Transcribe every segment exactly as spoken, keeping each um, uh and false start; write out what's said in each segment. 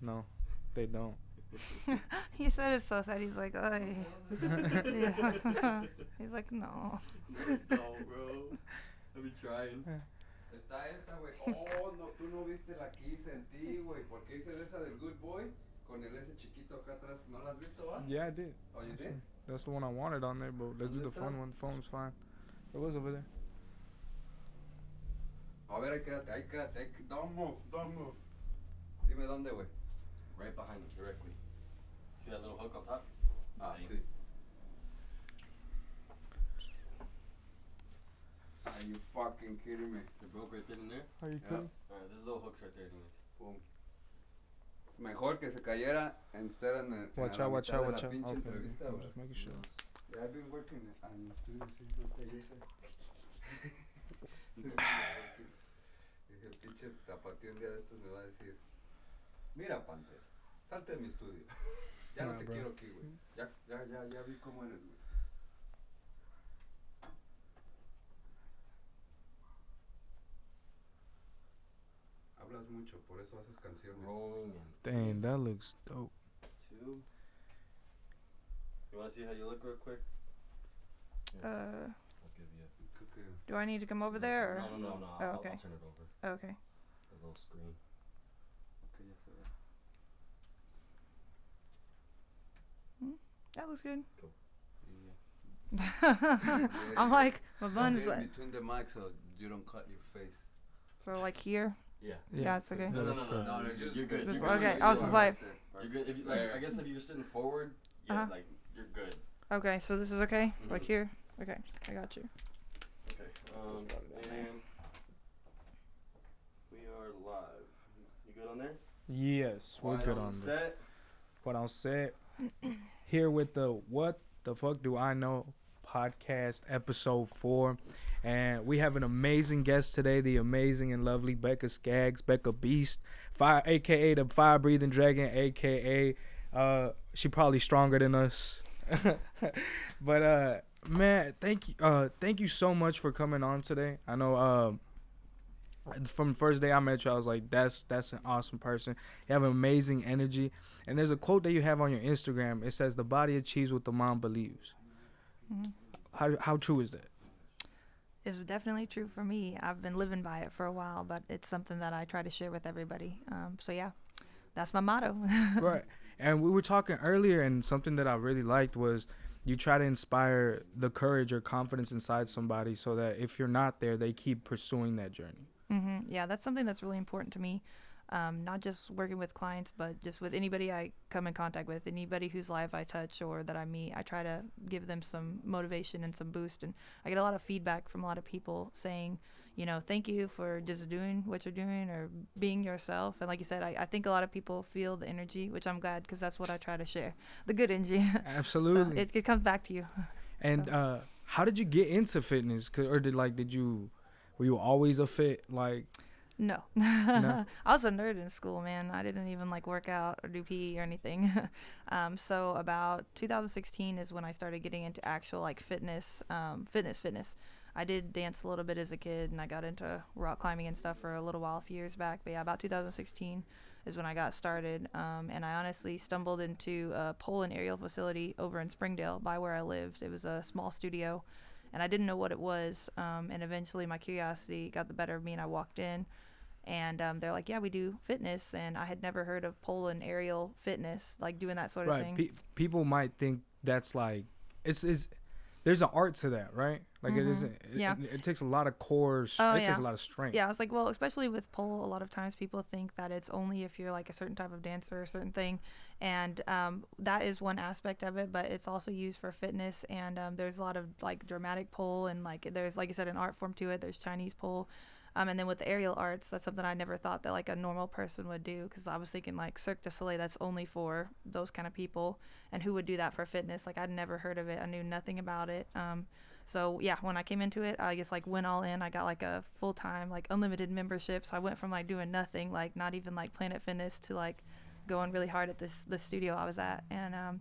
No, they don't. He said it so sad. He's like, "Ay." Yeah. He's like, "No." No, bro. I've been trying. Está esta, güey. Oh, no, tú no viste la que hice en ti, güey. Porque hice esa del Good Boy con el ese chiquito acá atrás. ¿No la has visto, va? Yeah, I did. Oh, you did? That's the one I wanted on there, but let's do the fun one. Phone's fine. It was over there. A ver, quédate, ahí quédate, ahí quédate. Don't move, don't move. Dime dónde, güey. Right behind you, directly. See that little hook on top? Ah, I see. Are you fucking kidding me? The broke right there in there? Are you yeah. kidding? Alright, there's little hooks right there, dude. Boom. Mejor que se cayera instead of the. Watch out, watch out, watch out. Okay. I'm just making sure. Yeah, I've been working on this dude since the day you said. El pinche tapateo un día de estos me va a decir, mira, Panther, salte de mi estudio. Ya no te quiero aquí, güey. Ya, ya, ya, ya vi cómo eres, güey. Hablas mucho, por eso haces canciones. Oh, dang, that looks dope. Two. You want to see how you look real quick? Yeah. Uh. I'll give you. Do I need to come over there? Or? No, no, no, no. Oh, okay. I'll, I'll turn it over. Okay. The little screen. Mm, that looks good. Cool. Yeah. I'm like, my bun is like between the mic, so you don't cut your face. So like here. Yeah. Yeah, yeah, it's okay. No, no, no, no, no, no just, you're good. Just, you're good. Okay, I was just like, you're good. If you, like, I guess if you're sitting forward, yeah, uh-huh. like you're good. Okay, so this is okay. Mm-hmm. Like here. Okay, I got you. Okay, um, and we are live. You good on there? Yes, we're Why good on set? This. What I'll say here with the What the Fuck Do I Know podcast episode four, and we have an amazing guest today, the amazing and lovely Bekah Skaggs, Bekah Beast, fire, aka the fire breathing dragon, aka uh, she probably stronger than us, but uh. Man, thank you uh thank you so much for coming on today. I know um uh, from the first day I met you, I was like, that's that's an awesome person. You have amazing energy. And there's a quote that you have on your Instagram. It says, "The body achieves what the mind believes." Mm-hmm. How how true is that? It's definitely true for me. I've been living by it for a while, but it's something that I try to share with everybody. Um so yeah. That's my motto. Right. And we were talking earlier, and something that I really liked was you try to inspire the courage or confidence inside somebody so that if you're not there, they keep pursuing that journey. Mm-hmm. Yeah, that's something that's really important to me. Um, not just working with clients, but just with anybody I come in contact with, anybody whose life I touch or that I meet, I try to give them some motivation and some boost. And I get a lot of feedback from a lot of people saying, you know, thank you for just doing what you're doing or being yourself. And like you said, I, I think a lot of people feel the energy, which I'm glad, because that's what I try to share, the good energy. Absolutely. So it, it comes back to you. And so. uh, how did you get into fitness? Or did like, did you, were you always a fit, like... No. No. I was a nerd in school, man. I didn't even like work out or do P E or anything. um, so about two thousand sixteen is when I started getting into actual like fitness, um, fitness, fitness. I did dance a little bit as a kid, and I got into rock climbing and stuff for a little while, a few years back. But yeah, about two thousand sixteen is when I got started. Um, and I honestly stumbled into a pole and aerial facility over in Springdale by where I lived. It was a small studio, and I didn't know what it was. Um, and eventually my curiosity got the better of me, and I walked in. And um, they're like, yeah, we do fitness. And I had never heard of pole and aerial fitness, like doing that sort of right. thing. Pe- people might think that's like, it's, it's, there's an art to that, right? Like mm-hmm. it isn't, it, yeah. it, it takes a lot of core, oh, it yeah. takes a lot of strength. Yeah, I was like, well, especially with pole, a lot of times people think that it's only if you're like a certain type of dancer or a certain thing. And um, that is one aspect of it, but it's also used for fitness. And um, there's a lot of like dramatic pole, and like there's, like you said, an art form to it. There's Chinese pole. Um, and then with the aerial arts, that's something I never thought that like a normal person would do, because I was thinking like Cirque du Soleil, that's only for those kind of people, and who would do that for fitness? Like I'd never heard of it. I knew nothing about it. Um, so yeah, when I came into it, I just like went all in. I got like a full time, like unlimited membership. So I went from like doing nothing, like not even like Planet Fitness, to like going really hard at this the studio I was at. And um,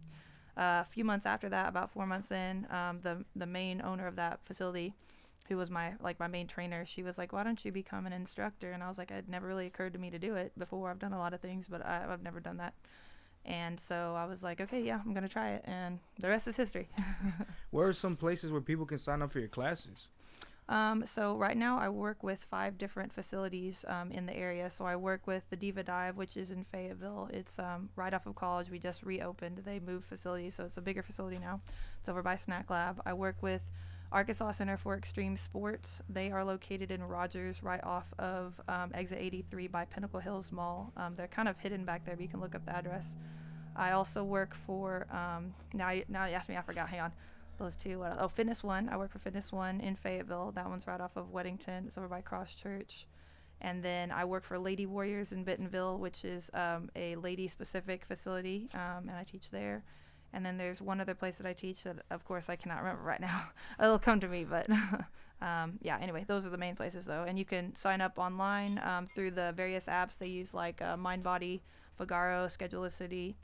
uh, a few months after that, about four months in, um, the the main owner of that facility. who was my, like, my main trainer, she was like, why don't you become an instructor? And I was like, it never really occurred to me to do it before. I've done a lot of things, but I, I've never done that. And so I was like, okay, yeah, I'm going to try it. And the rest is history. Where are some places where people can sign up for your classes? Um, so right now I work with five different facilities um, in the area. So I work with the Diva Dive, which is in Fayetteville. It's um, right off of College. We just reopened. They moved facilities, so it's a bigger facility now. It's over by Snack Lab. I work with Arkansas Center for Extreme Sports. They are located in Rogers, right off of um, Exit eighty-three by Pinnacle Hills Mall. Um, they're kind of hidden back there, but you can look up the address. I also work for, um, now, you, now you asked me, I forgot, hang on. Those two, what else? Oh, Fitness One. I work for Fitness One in Fayetteville. That one's right off of Weddington. It's over by Cross Church. And then I work for Lady Warriors in Bentonville, which is um, a lady-specific facility, um, and I teach there. And then there's one other place that I teach that, of course, I cannot remember right now. It'll come to me, but um, yeah, anyway, those are the main places, though. And you can sign up online um, through the various apps. They use, like, uh, MindBody, Vigaro, Schedulicity.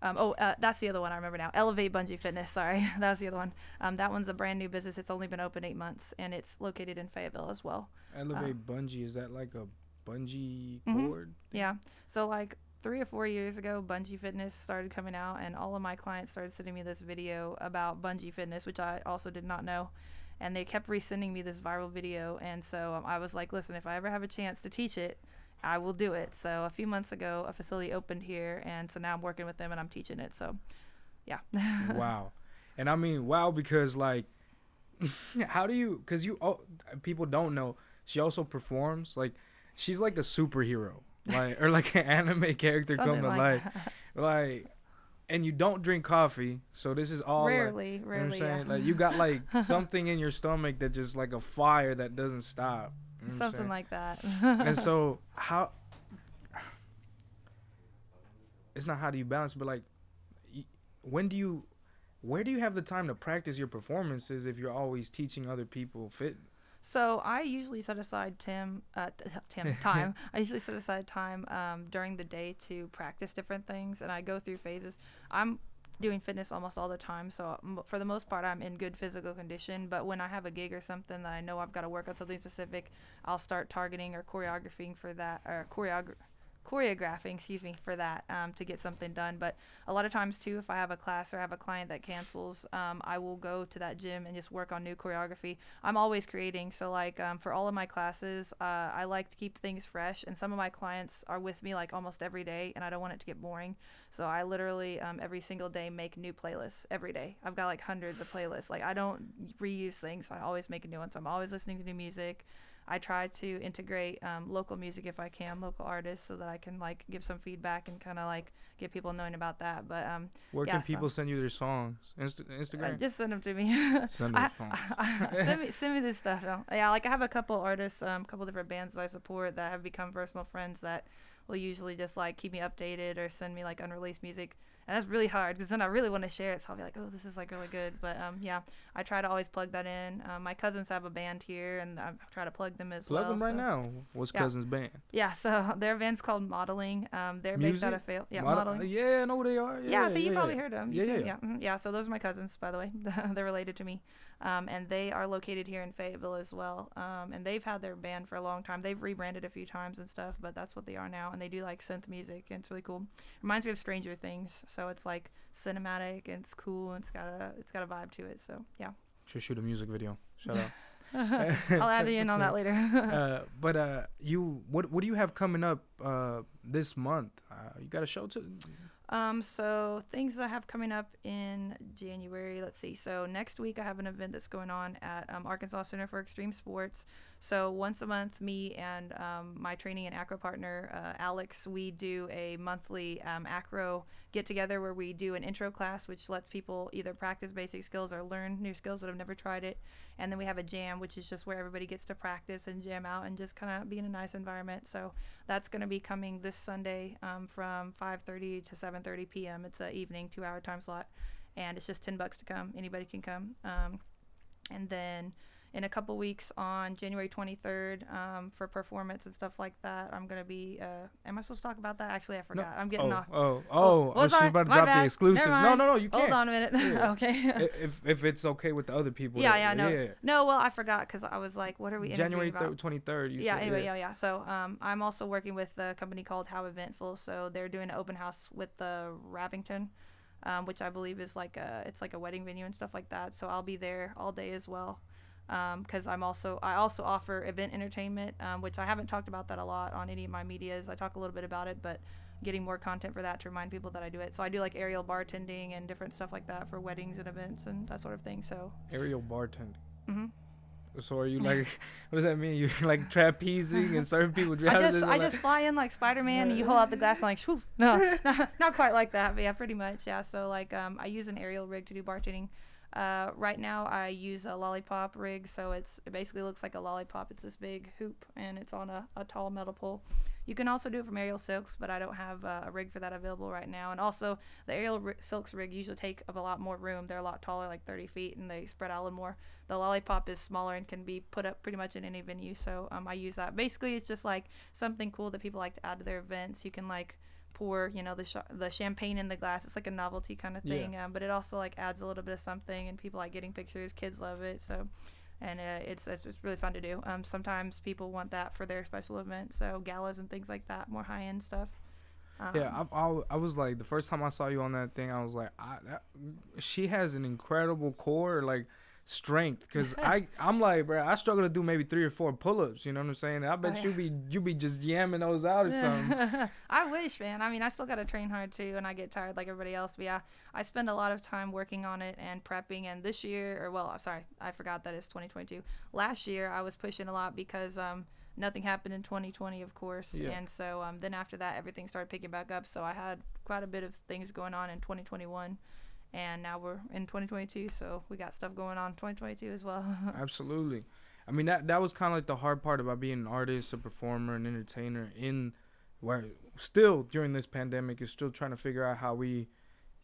Um, oh, uh, that's the other one I remember now. Elevate Bungee Fitness. Sorry, that was the other one. Um, that one's a brand new business. It's only been open eight months, and it's located in Fayetteville as well. Elevate um, Bungee, is that like a bungee cord? Mm-hmm. Yeah. So like three or four years ago, Bungee Fitness started coming out, and all of my clients started sending me this video about Bungee Fitness, which I also did not know. And they kept resending me this viral video, and so um, I was like, listen, if I ever have a chance to teach it, I will do it. So a few months ago, a facility opened here, and so now I'm working with them and I'm teaching it. So, yeah. Wow. And I mean, wow, because like, how do you, because you, oh, people don't know, she also performs. Like, she's like a superhero, like, or like an anime character come to life. Like, and you don't drink coffee, so this is all rarely, like, rarely. You know what I'm saying? Yeah. Like, you got like something in your stomach that just like a fire that doesn't stop. You know something like that. And so how it's not how do you balance, but like when do you where do you have the time to practice your performances if you're always teaching other people fit? So I usually set aside Tim, uh, Tim time. I usually set aside time um, during the day to practice different things, and I go through phases. I'm doing fitness almost all the time, so m for the most part I'm in good physical condition, but when I have a gig or something that I know I've got to work on something specific, I'll start targeting or choreographing for that, or choreog choreographing excuse me for that um, to get something done. But a lot of times too, if I have a class or I have a client that cancels, um, I will go to that gym and just work on new choreography. I'm always creating, so like um, for all of my classes uh, I like to keep things fresh, and some of my clients are with me like almost every day, and I don't want it to get boring, so I literally um, every single day make new playlists every day. I've got like hundreds of playlists. Like, I don't reuse things, I always make a new one, so I'm always listening to new music. I try to integrate um, local music if I can, local artists, so that I can like give some feedback and kind of like get people knowing about that. But um, where yeah, can people so. send you their songs? Inst Instagram? Uh, just send them to me. Send them I, I, I, send me send me this stuff. No. Yeah, like I have a couple artists, um, couple different bands that I support that have become personal friends that will usually just like keep me updated or send me like unreleased music. And that's really hard because then I really want to share it. So I'll be like, oh, this is like really good. But um, yeah, I try to always plug that in. Um, my cousins have a band here, and I try to plug them as plug well. Plug them right so. now. What's yeah. Cousins' band? Yeah, so their band's called Modeling. Um, they're Music? based out of Fail. Yeah, Mod Modeling. Yeah, I know who they are. Yeah, yeah so you yeah, probably yeah. heard them. You yeah, see, yeah. Yeah. yeah, so those are my cousins, by the way. They're related to me. Um, and they are located here in Fayetteville as well. Um, and they've had their band for a long time. They've rebranded a few times and stuff, but that's what they are now. And they do like synth music, and it's really cool. Reminds me of Stranger Things. So So it's like cinematic and it's cool and it's got a it's got a vibe to it. So yeah. Should shoot a music video. Shout out. I'll add you in on that later. uh, but uh, you what what do you have coming up uh, this month? Uh, you got a show to? Um, so things that I have coming up in January, let's see. So next week I have an event that's going on at um, Arkansas Center for Extreme Sports. So once a month, me and um, my training and acro partner, uh, Alex, we do a monthly um, acro get together where we do an intro class, which lets people either practice basic skills or learn new skills that have never tried it. And then we have a jam, which is just where everybody gets to practice and jam out and just kind of be in a nice environment. So that's going to be coming this Sunday um, from five thirty to seven thirty p m It's an evening two hour time slot, and it's just ten bucks to come. Anybody can come. Um, and then in a couple weeks on January twenty-third um, for performance and stuff like that. I'm going to be, uh, am I supposed to talk about that? Actually, I forgot. No. I'm getting oh, off. Oh, oh, oh, I was I? about to My drop bad. the exclusives. No, no, no, you can't. Hold on a minute. Yeah. Okay. if if it's okay with the other people. Yeah, yeah, no. Yeah. No, well, I forgot because I was like, what are we January interviewing about? January twenty-third. You yeah, said, anyway, yeah, yeah. yeah. So um, I'm also working with a company called How Eventful. So they're doing an open house with the Ravington. Um, which I believe is like a, it's like a wedding venue and stuff like that. So I'll be there all day as well. Um, cause I'm also, I also offer event entertainment, um, which I haven't talked about that a lot on any of my medias. I talk a little bit about it, but getting more content for that to remind people that I do it. So I do like aerial bartending and different stuff like that for weddings and events and that sort of thing. So aerial bartending. Mm-hmm. So are you like, what does that mean? You're like trapezing and serving people. I just, I like, just fly in like Spider-Man yeah. and you hold out the glass and like, whoop. No, not, not quite like that, but yeah, pretty much. Yeah. So like, um, I use an aerial rig to do bartending. Uh, right now I use a lollipop rig. So it's, it basically looks like a lollipop. It's this big hoop and it's on a, a tall metal pole. You can also do it from aerial silks, but I don't have uh, a rig for that available right now. And also the aerial r silks rig usually take up a lot more room. They're a lot taller, like thirty feet, and they spread out a little more. The lollipop is smaller and can be put up pretty much in any venue. So um, I use that. Basically, it's just like something cool that people like to add to their events. You can like pour, you know, the, sh the champagne in the glass. It's like a novelty kind of thing. Yeah. Um, but it also like adds a little bit of something, and people like getting pictures. Kids love it. So. And uh, it's, it's it's really fun to do. Um, sometimes people want that for their special events, so galas and things like that, more high end stuff. Um, yeah, I've, I I was like the first time I saw you on that thing, I was like, I, that, she has an incredible core, like strength, because I I'm like, bro, I struggle to do maybe three or four pull ups. You know what I'm saying? I bet oh, yeah. you be you be just yamming those out or something. I wish, man. I mean, I still gotta train hard too, and I get tired like everybody else. But yeah, I spend a lot of time working on it and prepping. And this year, or well, I'm sorry, I forgot that it's twenty twenty-two. Last year, I was pushing a lot because um nothing happened in twenty twenty, of course. Yeah. And so um then after that, everything started picking back up. So I had quite a bit of things going on in twenty twenty-one. And now we're in twenty twenty-two, so we got stuff going on in twenty twenty-two as well. Absolutely. I mean, that that was kind of like the hard part about being an artist, a performer, an entertainer in where still during this pandemic is still trying to figure out how we,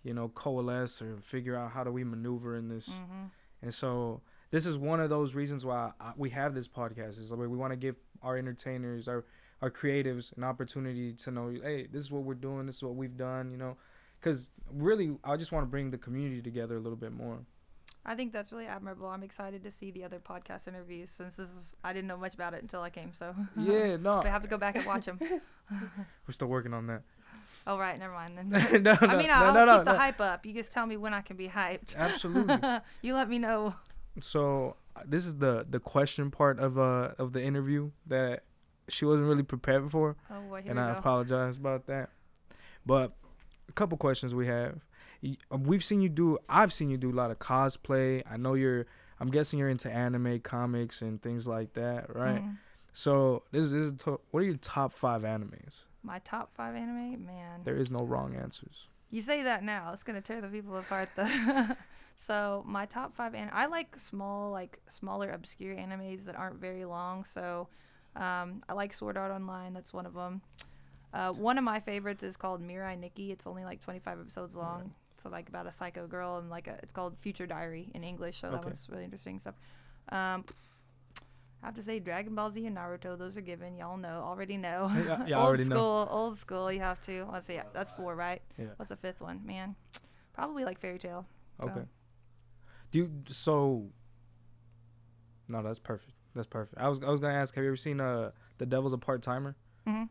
you know, coalesce or figure out how do we maneuver in this. Mm-hmm. And so this is one of those reasons why I, we have this podcast is like we want to give our entertainers, our, our creatives an opportunity to know, hey, this is what we're doing. This is what we've done, you know. Because really, I just want to bring the community together a little bit more. I think that's really admirable. I'm excited to see the other podcast interviews since this is, I didn't know much about it until I came. So yeah, no. I have to go back and watch them. We're still working on that. Oh, right. Never mind then. no, no, I mean, I'll no, no, keep no, the no. hype up. You just tell me when I can be hyped. Absolutely. You let me know. So uh, this is the, the question part of, uh, of the interview that she wasn't really prepared for. Oh, boy, here we go. And I apologize about that. But... a couple questions we have. We've seen you do, I've seen you do a lot of cosplay. I know you're, I'm guessing you're into anime, comics, and things like that, right? Mm. So, this is, this is, what are your top five animes? My top five anime? Man. There is no wrong answers. You say that now. It's going to tear the people apart, though. So, my top five anime, I like small, like, smaller, obscure animes that aren't very long. So, um, I like Sword Art Online. That's one of them. Uh, one of my favorites is called Mirai Nikki. It's only like twenty-five episodes long. Right. So like about a psycho girl and like a, it's called Future Diary in English. So okay. That one's really interesting stuff. Um, I have to say Dragon Ball Z and Naruto. Those are given. Y'all know. Already know. Yeah, yeah, old already school, know. Old school. You have to. Let's see. Yeah, that's four, right? Yeah. What's the fifth one? Man, probably like Fairy Tail. So. Okay. Do you, so. No, that's perfect. That's perfect. I was I was gonna ask. Have you ever seen uh The Devil's a Part Timer? Mm-hmm.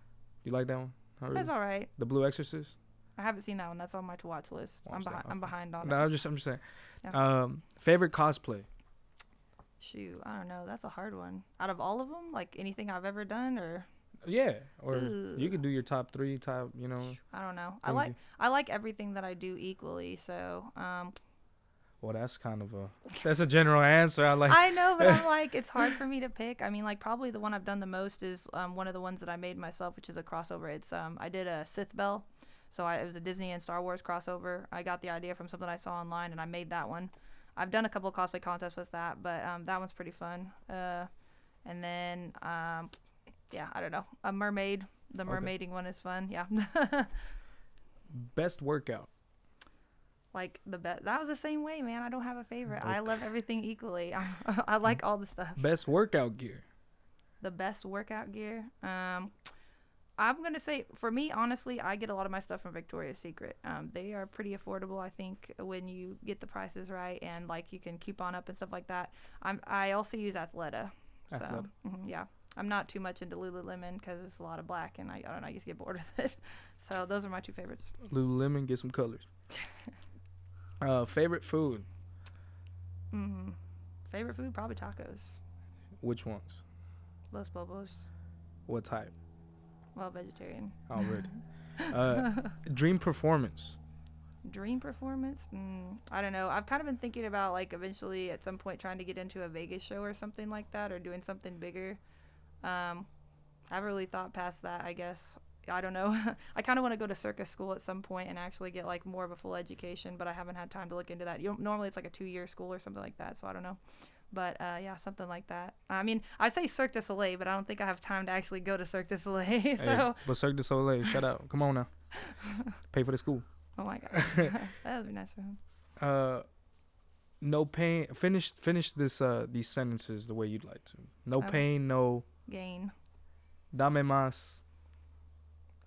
You like that one? Really? That's all right. The Blue Exorcist? I haven't seen that one. That's on my to-watch list. Watch I'm, behi that. I'm behind on no, it. No, I'm just, I'm just saying. Yeah. Um, favorite cosplay? Shoot, I don't know. That's a hard one. Out of all of them? Like anything I've ever done? Or yeah. Or Ooh. you could do your top three, top, you know. I don't know. I like, I like everything that I do equally, so... Um, well, that's kind of a, that's a general answer. I like. I know, but I'm like, it's hard for me to pick. I mean, like probably the one I've done the most is um, one of the ones that I made myself, which is a crossover. It's, um, I did a Sith Bell. So I, it was a Disney and Star Wars crossover. I got the idea from something I saw online and I made that one. I've done a couple of cosplay contests with that, but um, that one's pretty fun. Uh, and then, um, yeah, I don't know. A mermaid, the mermaiding okay. one is fun. Yeah. Best workout. like the best. That was the same way, man. I don't have a favorite. Okay. I love everything equally. I, I like all the stuff. Best workout gear. The best workout gear. Um, I'm going to say, for me, honestly, I get a lot of my stuff from Victoria's Secret. Um, they are pretty affordable, I think, when you get the prices right and, like, you can coupon up and stuff like that. I'm, I also use Athleta. So, Athleta. Mm-hmm, yeah. I'm not too much into Lululemon because it's a lot of black, and I, I don't know, I just get bored with it. So those are my two favorites. Lululemon, get some colors. uh, favorite food? Mm-hmm. Favorite food? Probably tacos. Which ones? Los Bobos. What type? Well, vegetarian. Already. uh, dream performance. Dream performance? Mm, I don't know. I've kind of been thinking about, like, eventually at some point trying to get into a Vegas show or something like that, or doing something bigger. Um, I haven't really thought past that, I guess. I don't know. I kind of want to go to circus school at some point and actually get, like, more of a full education, but I haven't had time to look into that. You don't, normally it's like a two-year school or something like that, so I don't know. But, uh, yeah, something like that. I mean, I say Cirque du Soleil, but I don't think I have time to actually go to Cirque du Soleil. So, hey, but Cirque du Soleil, shut up. Come on now. Pay for the school. Oh, my God. That would be nice for him. Uh, no pain. Finish finish this uh, these sentences the way you'd like to. No okay. pain, no... Gain. Dame más.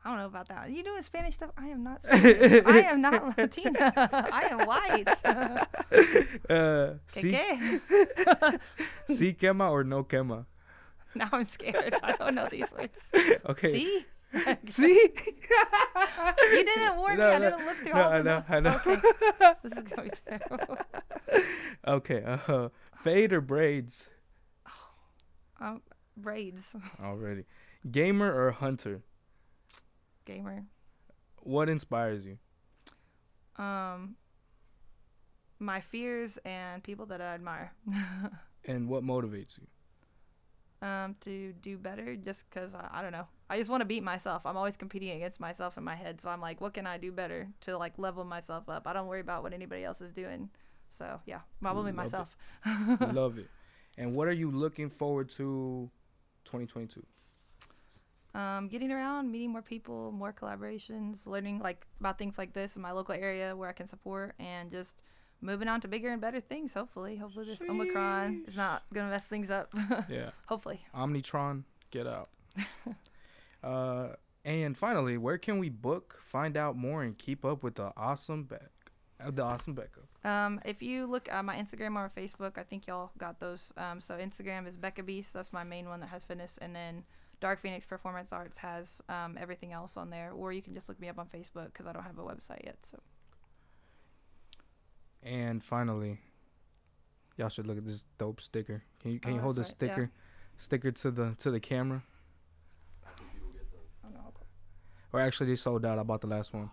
I don't know about that. You doing Spanish stuff? I am not Spanish. I am not Latina. I am white. Uh, si, si quema or no quema? Now I'm scared. I don't know these words. Okay. Si? Si? You didn't warn no, me. No, I didn't look through no, all I know, the... I know. Okay. This is going to be terrible. Okay. Uh, fade or braids? Oh, um, braids. Already. Gamer or hunter? Gamer. What inspires you? Um, my fears and people that I admire. And what motivates you? Um, to do better, just because, I, I don't know. I just want to beat myself. I'm always competing against myself in my head, so I'm like, what can I do better to, like, level myself up? I don't worry about what anybody else is doing. So, yeah, probably myself. It. Love it. And what are you looking forward to twenty twenty-two? Um, getting around, meeting more people, more collaborations, learning like about things like this in my local area where I can support, and just moving on to bigger and better things. Hopefully, hopefully this Sheesh. Omicron is not gonna mess things up. Yeah. Hopefully. Omnitron, get out. uh, and finally, where can we book, find out more, and keep up with the awesome bet? The awesome Bekah. Um, if you look at my Instagram or Facebook, I think y'all got those. Um, so Instagram is Bekah Beast. That's my main one that has fitness, and then Dark Phoenix Performance Arts has um, everything else on there. Or you can just look me up on Facebook because I don't have a website yet. So. And finally, y'all should look at this dope sticker. Can you can oh, you hold the right. sticker, yeah. sticker to the to the camera? I think people get those. Oh, no, okay. Or actually, they sold out. I bought the last one.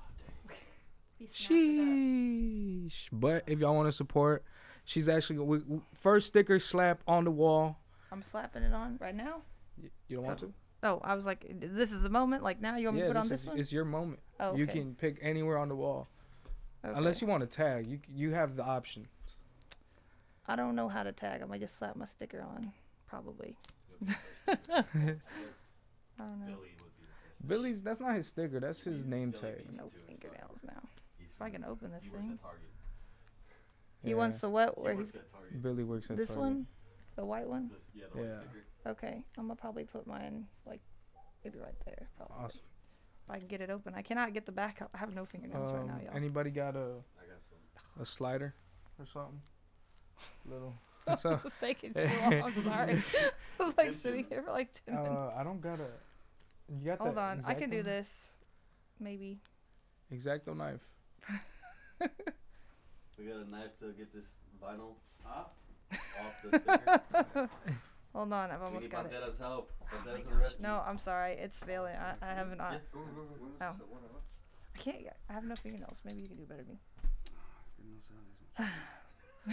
Sheesh. But if y'all want to support, she's actually we, we, first sticker slap on the wall. I'm slapping it on right now. Y- you don't want oh. to? Oh, I was like, this is the moment. Like now, you want yeah, me to put this on this is, one? It's your moment. Oh, okay. You can pick anywhere on the wall, okay. Unless you want to tag. You you have the option. I don't know how to tag. I might just slap my sticker on, probably. I don't know. Billy's. That's not his sticker. That's his name tag. No fingernails now. If I can open this he thing. He yeah. wants the what? Where he works he's Billy works at this Target. One? The white one? This, yeah, the yeah. white sticker. Okay. I'm going to probably put mine, like, maybe right there. Probably. Awesome. If I can get it open. I cannot get the back up. I have no fingernails um, right now, y'all. Anybody got a I got some. A slider or something? Little. It's taking too long. I'm sorry. I was, like, sitting here for, like, ten uh, minutes. I don't got a... You got Hold on. I can do this. Maybe. Exacto knife. We got a knife to get this vinyl off, off the sticker. Hold on, I've almost got it. Help. Oh no, I'm sorry, it's failing. I, I haven't. Yeah. Oh. I can't. I have no fingernails. Maybe you can do better than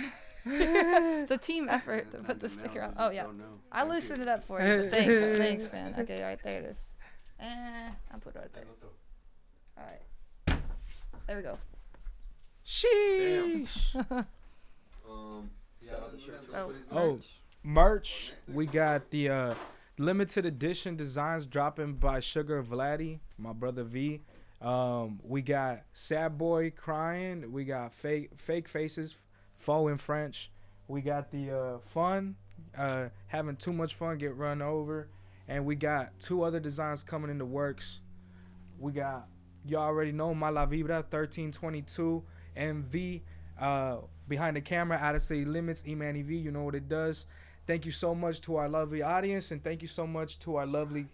me. It's a team effort to put the sticker on. Oh yeah, I loosened it up for you. Thanks, thanks, man. Okay, right there it is. Eh, I'll put it right there. All right. There we go. Sheesh. um, yeah, oh. oh, merch. We got the uh, limited edition designs dropping by Sugar Vladdy, my brother V. Um, we got Sad Boy Crying. We got Fake Fake Faces, Faux in French. We got the uh, Fun, uh, Having Too Much Fun, Get Run Over. And we got two other designs coming into works. We got, y'all already know, Mala Vibra, thirteen twenty-two, M V, uh, Behind the Camera, Out of City Limits, E-Man E V, you know what it does. Thank you so much to our lovely audience, and thank you so much to our lovely,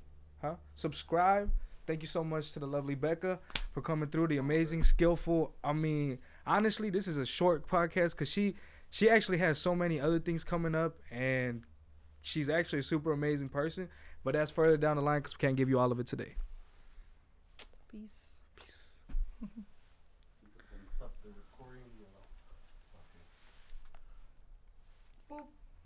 huh? Subscribe. Thank you so much to the lovely Bekah for coming through, the amazing, skillful. I mean, honestly, this is a short podcast because she, she actually has so many other things coming up, and she's actually a super amazing person. But that's further down the line because we can't give you all of it today. Peace. Peace. Boop.